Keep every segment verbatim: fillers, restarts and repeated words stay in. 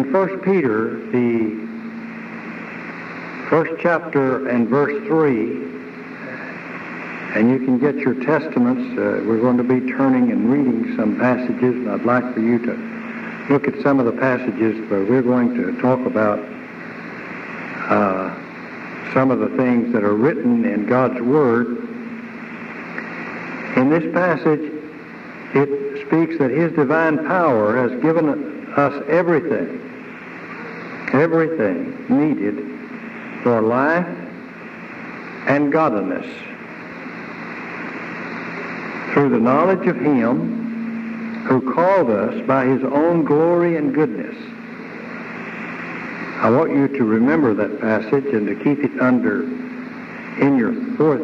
in First Peter, the first chapter and verse three, and you can get your testaments. Uh, we're going to be turning and reading some passages, and I'd like for you to look at some of the passages where we're going to talk about uh, some of the things that are written in God's Word. In this passage, it speaks that His divine power has given us everything, everything needed for life and godliness through the knowledge of Him who called us by His own glory and goodness. I want you to remember that passage and to keep it under in your thought,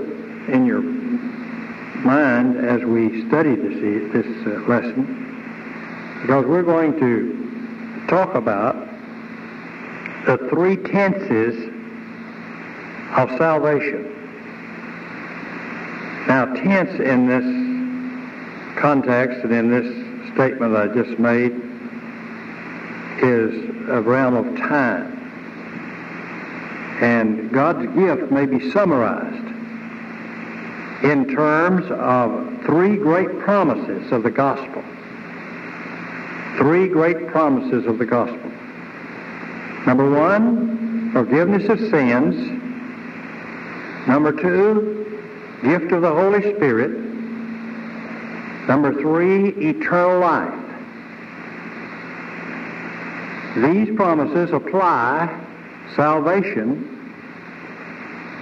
in your mind as we study this, this uh, lesson, because we're going to talk about the three tenses of salvation. Now, tense in this context and in this statement I just made is a realm of time. And God's gift may be summarized in terms of three great promises of the gospel. Three great promises of the gospel. Number one, forgiveness of sins. Number two, gift of the Holy Spirit. Number three, eternal life. These promises apply salvation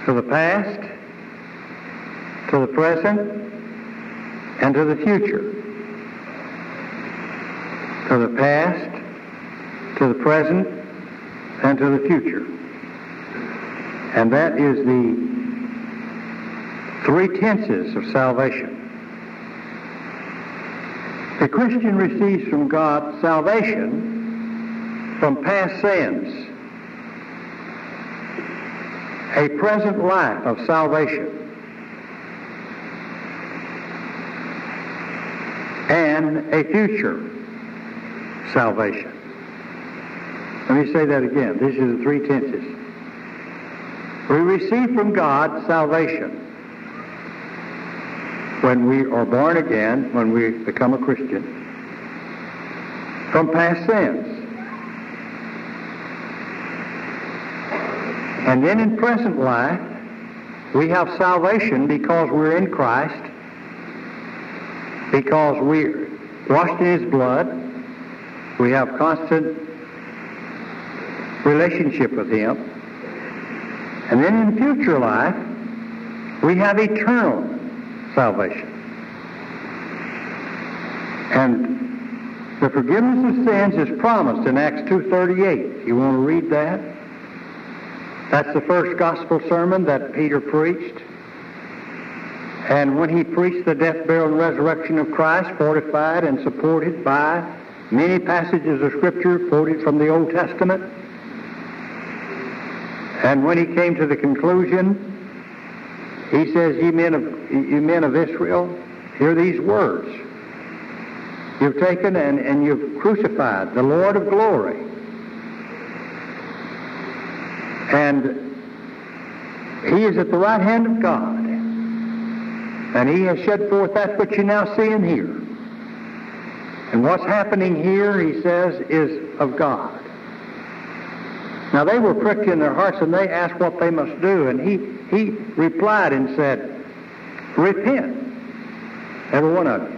to the past, to the present, and to the future. To the past, to the present, and to the future. And that is the three tenses of salvation. The Christian receives from God salvation from past sins, a present life of salvation, and a future salvation. Let me say that again. This is the three tenses. We receive from God salvation when we are born again, when we become a Christian, from past sins. And then in present life, we have salvation because we're in Christ, because we're washed in His blood, we have constant relationship with Him. And then in future life, we have eternal salvation. And the forgiveness of sins is promised in Acts two thirty-eight. You want to read that? That's the first gospel sermon that Peter preached. And when he preached the death, burial, and resurrection of Christ, fortified and supported by many passages of Scripture quoted from the Old Testament, and when he came to the conclusion, he says, "Ye men of, ye men of Israel, hear these words. You've taken and, and you've crucified the Lord of glory." And He is at the right hand of God, and He has shed forth that which you now see and hear. And what's happening here, he says, is of God. Now they were pricked in their hearts, and they asked what they must do. And he, he replied and said, "Repent, every one of you,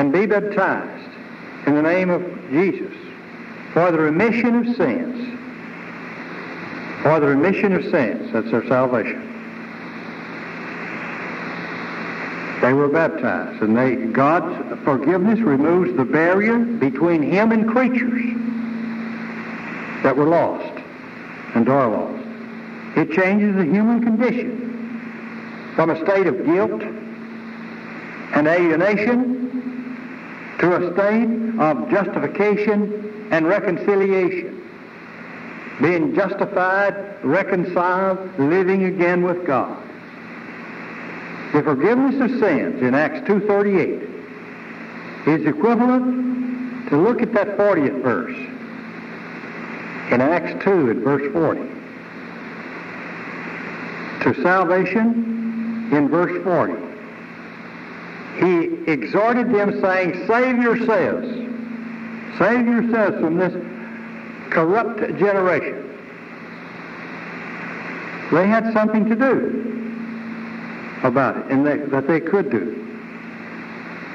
and be baptized in the name of Jesus for the remission of sins." For the remission of sins, that's their salvation. They were baptized, and they, God's forgiveness removes the barrier between Him and creatures that were lost and are lost. It changes the human condition from a state of guilt and alienation to a state of justification and reconciliation, being justified, reconciled, living again with God. The forgiveness of sins in Acts two thirty-eight is equivalent to look at that fortieth verse in Acts two at verse forty. To salvation in verse forty. He exhorted them saying, save yourselves. Save yourselves from this corrupt generation. They had something to do about it, and they, that they could do.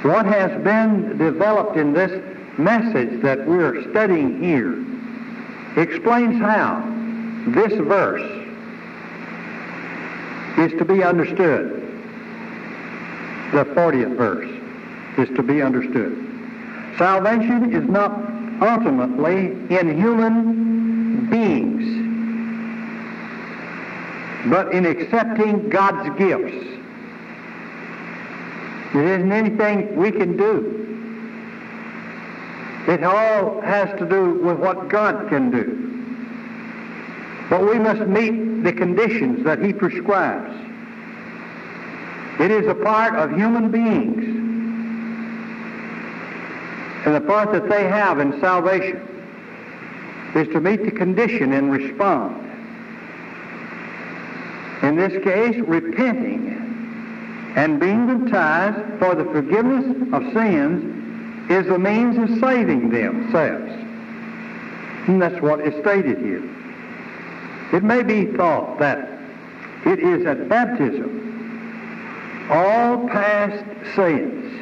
What has been developed in this message that we're studying here explains how this verse is to be understood. The fortieth verse is to be understood. Salvation is not ultimately in human beings, but in accepting God's gifts. There isn't anything we can do. It all has to do with what God can do. But we must meet the conditions that He prescribes. It is a part of human beings, and the part that they have in salvation is to meet the condition and respond. In this case, repenting and being baptized for the forgiveness of sins is the means of saving themselves. And that's what is stated here. It may be thought that it is at baptism all past sins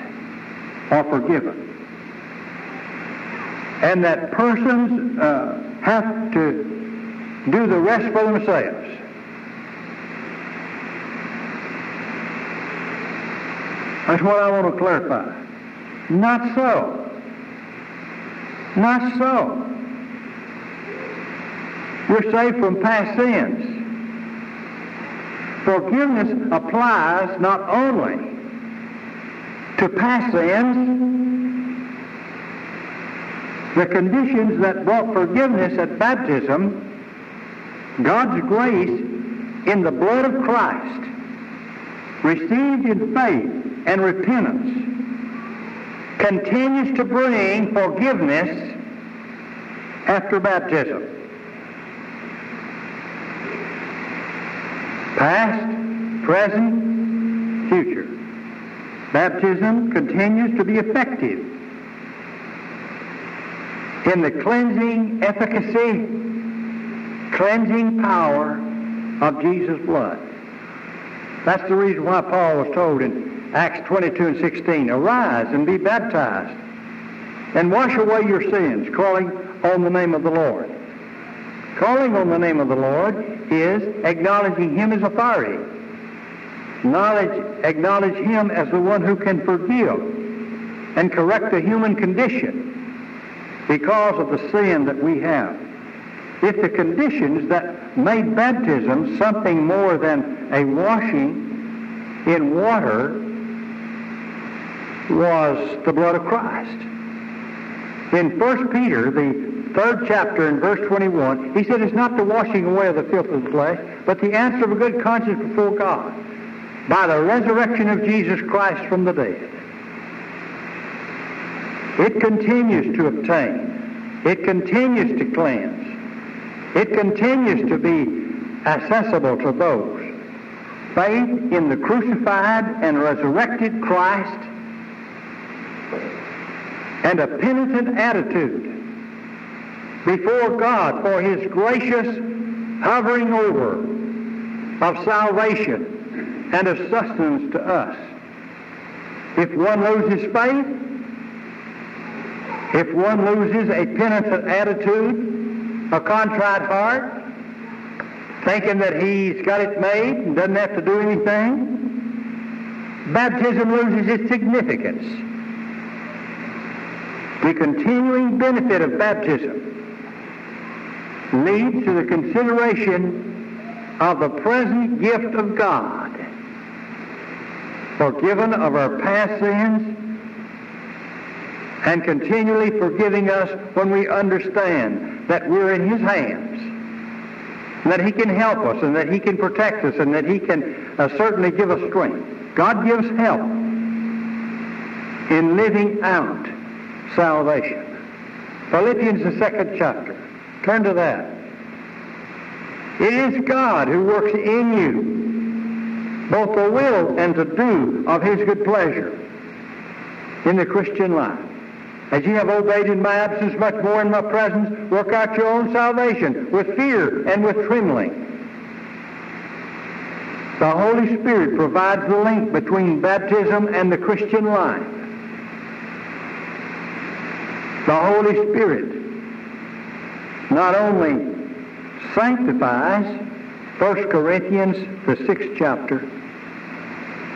are forgiven, and that persons uh, have to do the rest for themselves. That's what I want to clarify. Not so. Not so. We're saved from past sins. Forgiveness applies not only to past sins. The conditions that brought forgiveness at baptism, God's grace in the blood of Christ, received in faith and repentance, continues to bring forgiveness after baptism. Past, present, future. Baptism continues to be effective in the cleansing efficacy, cleansing power of Jesus' blood. That's the reason why Paul was told in Acts twenty-two and sixteen, arise and be baptized and wash away your sins, calling on the name of the Lord. Calling on the name of the Lord is acknowledging Him as authority. Acknowledge, acknowledge Him as the one who can forgive and correct the human condition because of the sin that we have. If the conditions that made baptism something more than a washing in water was the blood of Christ. In First Peter, the third chapter in verse twenty-one, he said it's not the washing away of the filth of the flesh, but the answer of a good conscience before God by the resurrection of Jesus Christ from the dead. It continues to obtain. It continues to cleanse. It continues to be accessible to those. Faith in the crucified and resurrected Christ and a penitent attitude before God for His gracious hovering over of salvation and of sustenance to us. If one loses faith, if one loses a penitent attitude, a contrite heart, thinking that he's got it made and doesn't have to do anything, baptism loses its significance. The continuing benefit of baptism leads to the consideration of the present gift of God, forgiven of our past sins, and continually forgiving us when we understand that we're in His hands, that He can help us, and that He can protect us, and that He can uh, certainly give us strength. God gives help in living out salvation. Philippians, the second chapter. Turn to that. It is God who works in you, both to will and to do of His good pleasure in the Christian life. As ye have obeyed in my absence, much more in my presence, work out your own salvation with fear and with trembling. The Holy Spirit provides the link between baptism and the Christian life. The Holy Spirit not only sanctifies, First Corinthians, the sixth chapter.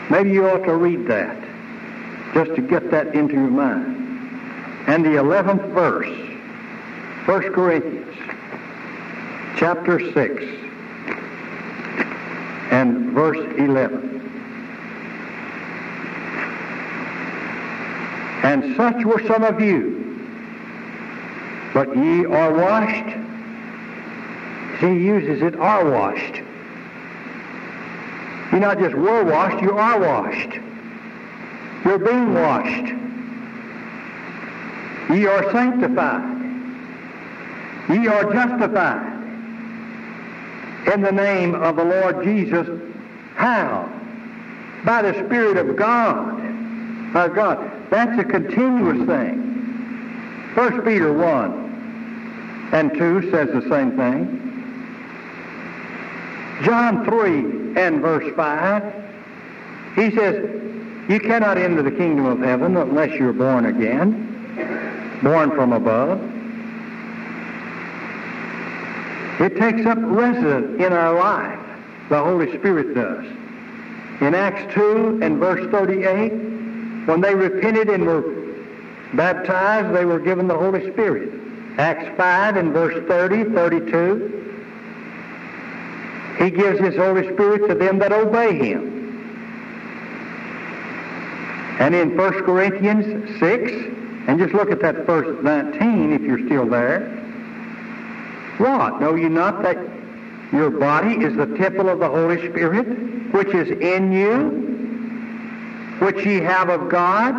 Maybe you ought to read that just to get that into your mind. And the eleventh verse, First Corinthians, chapter six, and verse eleven. And such were some of you, but ye are washed. He uses it, are washed. You not just were washed, you are washed. You're being washed. Ye are sanctified. Ye are justified in the name of the Lord Jesus. How? By the Spirit of God. By God. That's a continuous thing. First Peter one and two says the same thing. John three and verse five, he says, you cannot enter the kingdom of heaven unless you're born again, born from above. It takes up residence in our life, the Holy Spirit does. In Acts two and verse thirty-eight, when they repented and were baptized, they were given the Holy Spirit. Acts five and verse thirty, thirty-two, He gives His Holy Spirit to them that obey Him. And in First Corinthians six, and just look at that verse nineteen if you're still there. What? Know you not that your body is the temple of the Holy Spirit, which is in you, which ye have of God,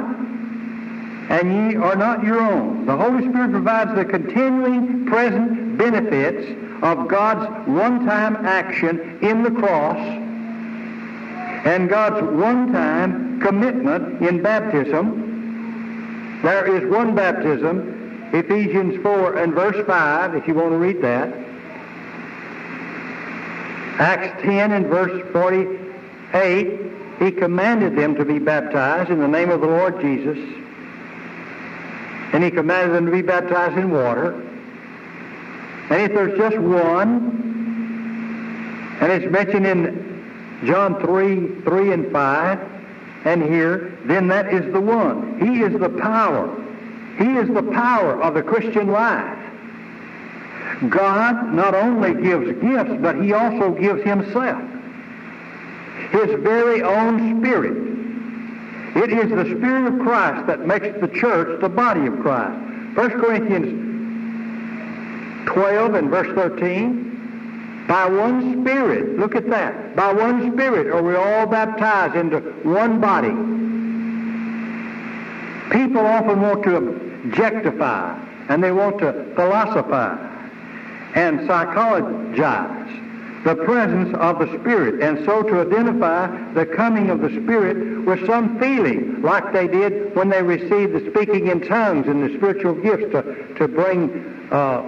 and ye are not your own? The Holy Spirit provides the continuing present benefits of God's one-time action in the cross and God's one-time commitment in baptism. There is one baptism, Ephesians four and verse five, if you want to read that. Acts ten and verse forty-eight, he commanded them to be baptized in the name of the Lord Jesus, and he commanded them to be baptized in water. And if there's just one, and it's mentioned in John three, three and five, and here, then that is the one. He is the power. He is the power of the Christian life. God not only gives gifts, but He also gives Himself, His very own Spirit. It is the Spirit of Christ that makes the church the body of Christ. First Corinthians twelve and verse thirteen, by one Spirit, look at that, by one Spirit are we all baptized into one body. People often want to objectify, and they want to philosophize and psychologize the presence of the Spirit, and so to identify the coming of the Spirit with some feeling, like they did when they received the speaking in tongues and the spiritual gifts to, to bring uh,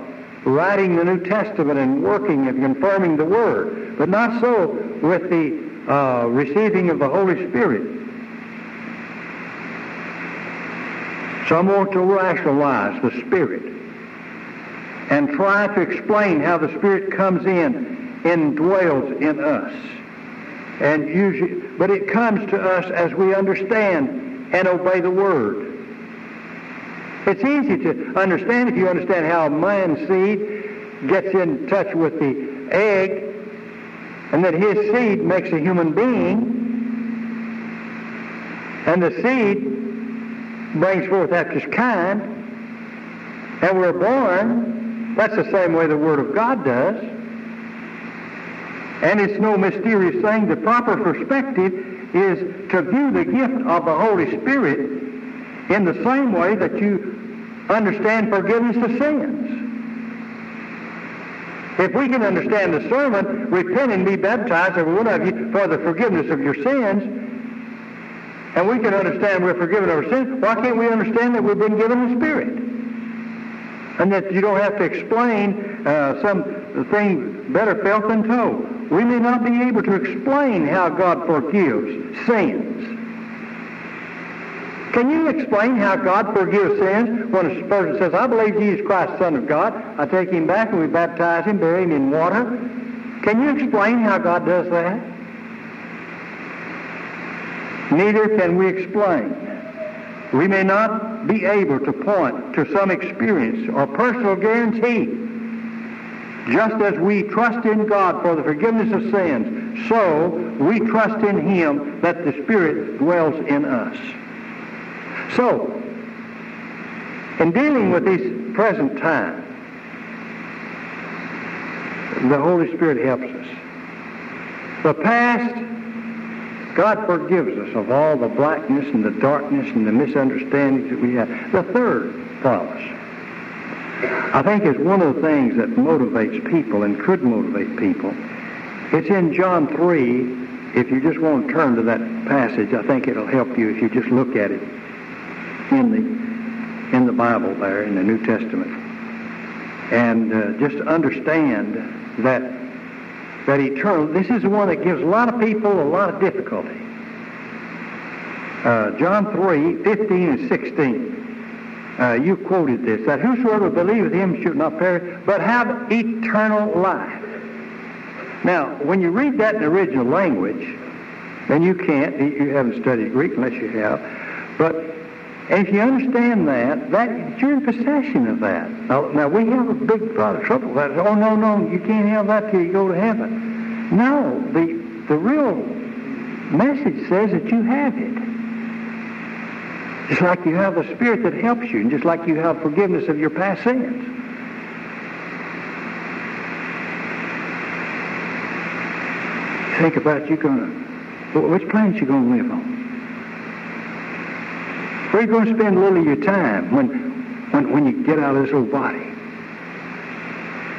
writing the New Testament and working and confirming the Word. But not so with the uh, receiving of the Holy Spirit. Some want to rationalize the Spirit and try to explain how the Spirit comes in and dwells in us, and usually, but it comes to us as we understand and obey the Word. It's easy to understand if you understand how man seed gets in touch with the egg, and that his seed makes a human being, and the seed brings forth after his kind, and we're born. That's the same way the Word of God does. And it's no mysterious thing. The proper perspective is to view the gift of the Holy Spirit in the same way that you understand forgiveness of sins. If we can understand the sermon, repent and be baptized, every one of you, for the forgiveness of your sins, and we can understand we're forgiven of our sins, why can't we understand that we've been given the Spirit? And that you don't have to explain uh, some thing better felt than told. We may not be able to explain how God forgives sins. Can you explain how God forgives sins? When a person says, I believe Jesus Christ, Son of God, I take him back and we baptize him, bury him in water. Can you explain how God does that? Neither can we explain. We may not be able to point to some experience or personal guarantee. Just as we trust in God for the forgiveness of sins, so we trust in him that the Spirit dwells in us. So, in dealing with this present time, the Holy Spirit helps us. The past, God forgives us of all the blackness and the darkness and the misunderstandings that we have. The third promise, I think, is one of the things that motivates people and could motivate people. It's in John three. If you just want to turn to that passage, I think it'll help you if you just look at it. In the, in the Bible there, in the New Testament. And uh, just understand that that eternal, this is the one that gives a lot of people a lot of difficulty. Uh, John three, fifteen and sixteen, uh, you quoted this, that whosoever believeth him should not perish, but have eternal life. Now, when you read that in the original language, and you can't, you haven't studied Greek unless you have, but if you understand that, that you're in possession of that. Now, now we have a big lot of trouble with that. Oh, no, no, you can't have that till you go to heaven. No, the, the real message says that you have it. Just like you have the Spirit that helps you, and just like you have forgiveness of your past sins. Think about you going to, which planet you going to live on? Where are you going to spend little of your time when, when, when you get out of this old body?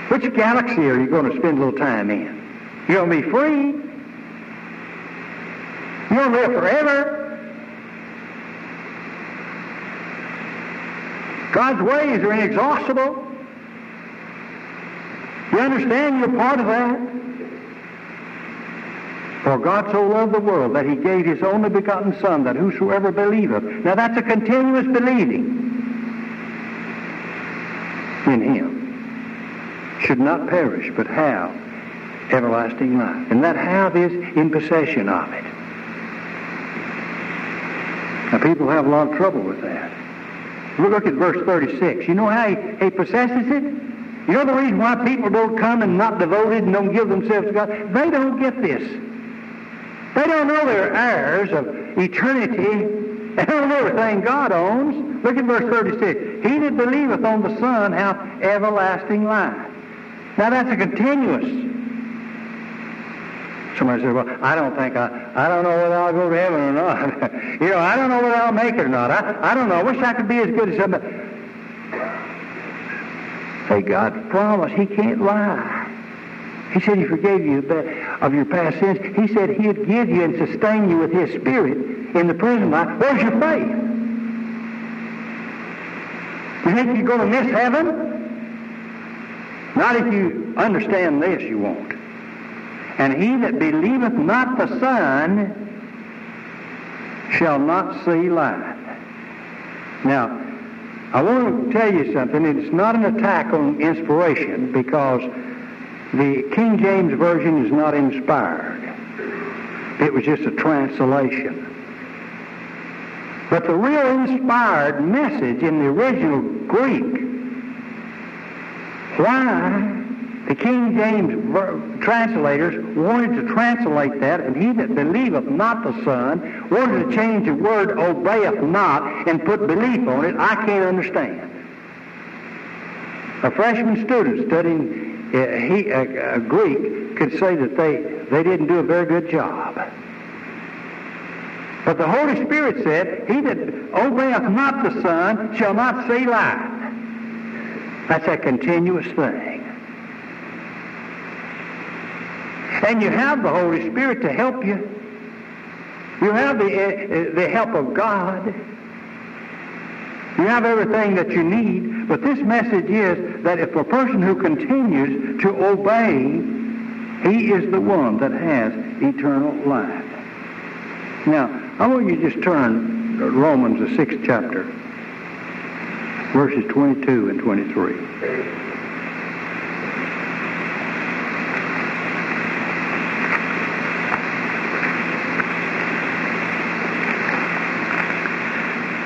Which galaxy are you going to spend a little time in? You're going to be free. You're going to live forever. God's ways are inexhaustible. You understand you're part of that? For God so loved the world that he gave his only begotten Son, that whosoever believeth. Now that's a continuous believing in him. Should not perish, but have everlasting life. And that have is in possession of it. Now people have a lot of trouble with that. We look at verse thirty-six. You know how he, he possesses it? You know the reason why people don't come and not devoted and don't give themselves to God? They don't get this. They don't know they're heirs of eternity. They don't know everything God owns. Look at verse thirty-six. He that believeth on the Son hath everlasting life. Now that's a continuous. Somebody says, well, I don't think I, I don't know whether I'll go to heaven or not. You know, I don't know whether I'll make it or not. I, I don't know. I wish I could be as good as somebody. Say, God's promise, he can't lie. He said he forgave you of your past sins. He said he'd give you and sustain you with his Spirit in the present life. Where's your faith? You think you're going to miss heaven? Not if you understand this, you won't. And he that believeth not the Son shall not see life. Now, I want to tell you something. It's not an attack on inspiration, because the King James Version is not inspired. It was just a translation. But the real inspired message in the original Greek, why the King James ver- translators wanted to translate that, and he that believeth not the Son, wanted to change the word obeyeth not and put belief on it, I can't understand. A freshman student studying Uh, he, a, a Greek, could say that they, they didn't do a very good job. But the Holy Spirit said, he that obeyeth not the Son shall not see life. That's a continuous thing. And you have the Holy Spirit to help you. You have the, uh, the help of God. You have everything that you need. But this message is that if a person who continues to obey, he is the one that has eternal life. Now, I want you to just turn to Romans, the sixth chapter, verses twenty-two and twenty-three.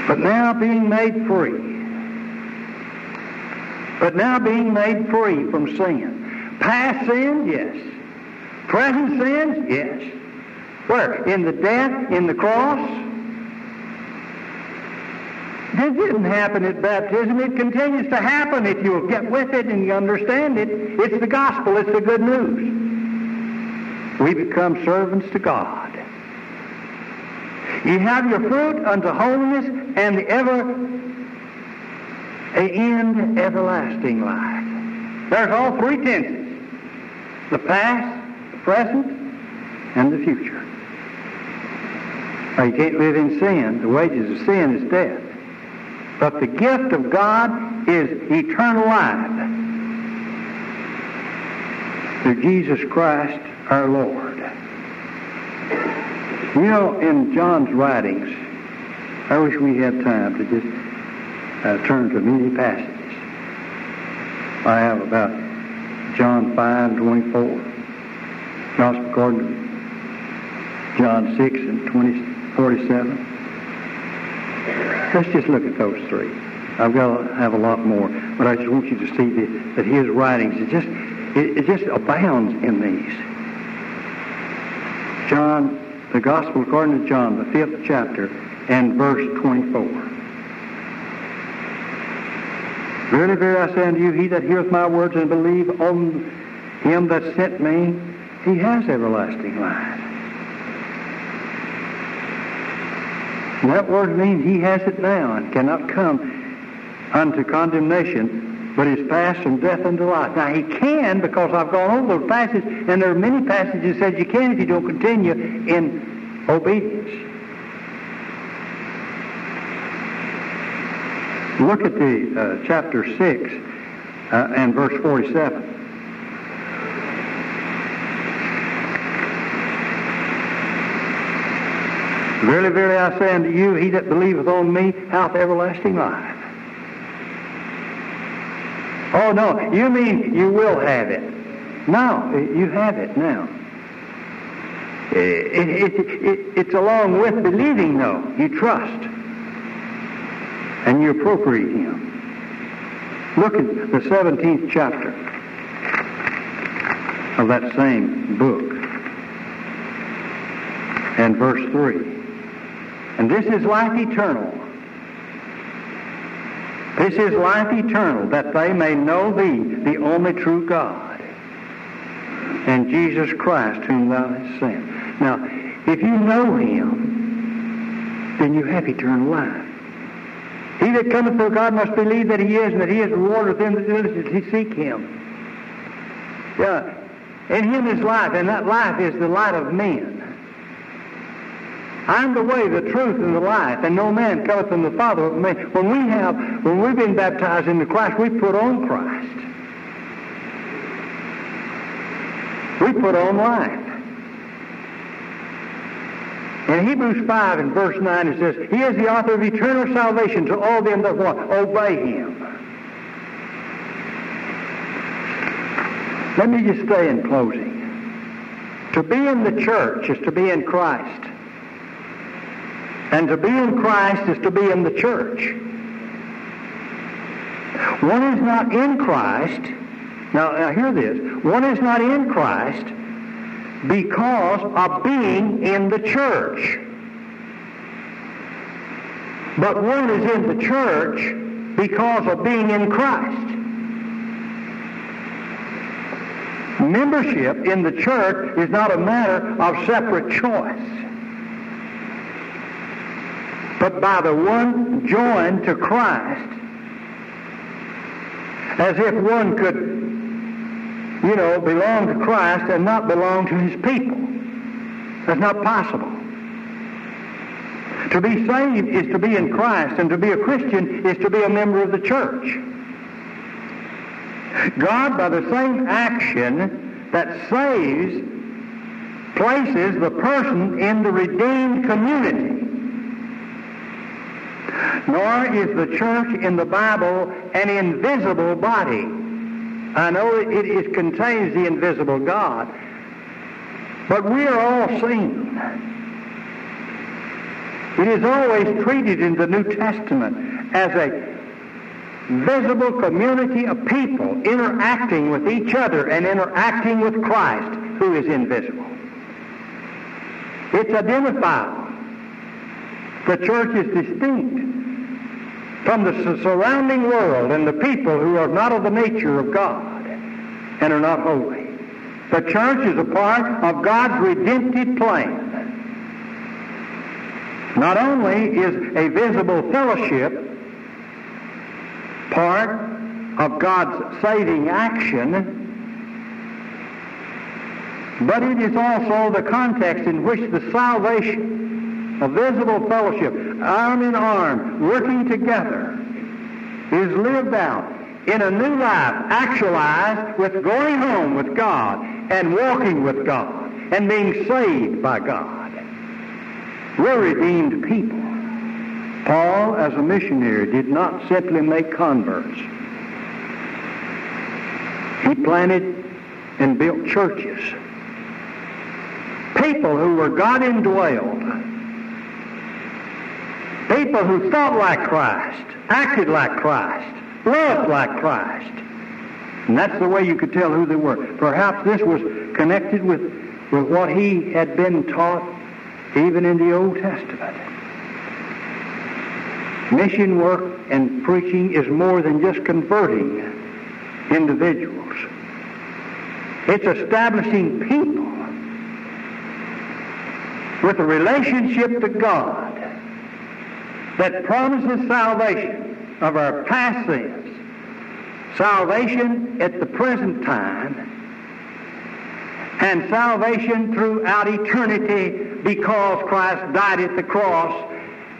But now being made free, but now being made free from sin. Past sin, yes. Present sins, yes. Where? In the death, in the cross. This didn't happen at baptism. It continues to happen if you'll get with it and you understand it. It's the gospel. It's the good news. We become servants to God. You have your fruit unto holiness and the ever a end everlasting life. There's all three tenses. The past, the present, and the future. Now, you can't live in sin. The wages of sin is death. But the gift of God is eternal life through Jesus Christ our Lord. You know, in John's writings, I wish we had time to just uh, turn to many passages. I have about John five and twenty-four, Gospel according to John six and twenty, forty-seven. Let's just look at those three. I've got to have a lot more, but I just want you to see that, that his writings, it just, it, it just abounds in these. John, the Gospel according to John, the fifth chapter, and verse twenty-four. Verily, verily, I say unto you, he that heareth my words and believe on him that sent me, he has everlasting life. And that word means he has it now and cannot come unto condemnation, but is passed from death unto life. Now he can, because I've gone over those passages, and there are many passages that says you can if you don't continue in obedience. Look at the uh, chapter six uh, and verse forty-seven. Verily, verily, I say unto you, he that believeth on me hath everlasting life. Oh, no, you mean you will have it. No, you have it now. It, it, it, it, it's along with believing, though. You trust. And you appropriate him. Look at the seventeenth chapter of that same book. And verse three. And this is life eternal. This is life eternal, that they may know thee, the only true God, and Jesus Christ, whom thou hast sent. Now, if you know him, then you have eternal life. He that cometh to God must believe that he is, and that he is rewarder of them that diligently seek him. Yeah. In him is life, and that life is the light of men. I'm the way, the truth, and the life, and no man cometh from the Father but me. When we have, when we've been baptized into Christ, we put on Christ. We put on life. In Hebrews five and verse nine it says, he is the author of eternal salvation to all them that want to obey him. Let me just say in closing. To be in the church is to be in Christ. And to be in Christ is to be in the church. One is not in Christ. Now, now hear this. One is not in Christ because of being in the church. But one is in the church because of being in Christ. Membership in the church is not a matter of separate choice, but by the one joined to Christ. as if one could, you know, belong to Christ and not belong to his people. That's not possible. To be saved is to be in Christ, and to be a Christian is to be a member of the church. God, by the same action that saves, places the person in the redeemed community. Nor is the church in the Bible an invisible body. I know it, it contains the invisible God, but we are all seen. It is always treated in the New Testament as a visible community of people interacting with each other and interacting with Christ, who is invisible. It's identifiable. The church is distinct from the surrounding world and the people who are not of the nature of God and are not holy. The church is a part of God's redemptive plan. Not only is a visible fellowship part of God's saving action, but it is also the context in which the salvation, a visible fellowship, arm in arm, working together, is lived out in a new life, actualized with going home with God and walking with God and being saved by God. We're redeemed people. Paul, as a missionary, did not simply make converts. He planted and built churches. People who were God-indwelled. People who thought like Christ, acted like Christ, loved like Christ. And that's the way you could tell who they were. Perhaps this was connected with, with what he had been taught even in the Old Testament. Mission work and preaching is more than just converting individuals. It's establishing people with a relationship to God that promises salvation of our past sins, salvation at the present time, and salvation throughout eternity, because Christ died at the cross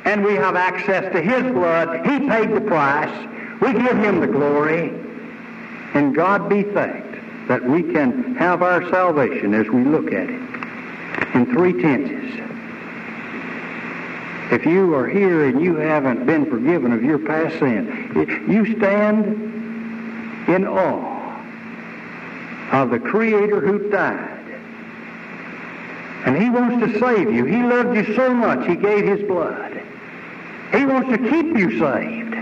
and we have access to his blood. He paid the price. We give him the glory. And God be thanked that we can have our salvation as we look at it in three tenses. If you are here and you haven't been forgiven of your past sin, you stand in awe of the Creator who died. And he wants to save you. He loved you so much, he gave his blood. He wants to keep you saved.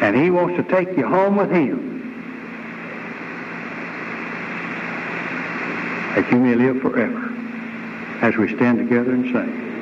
And he wants to take you home with him. That you may live forever as we stand together and sing.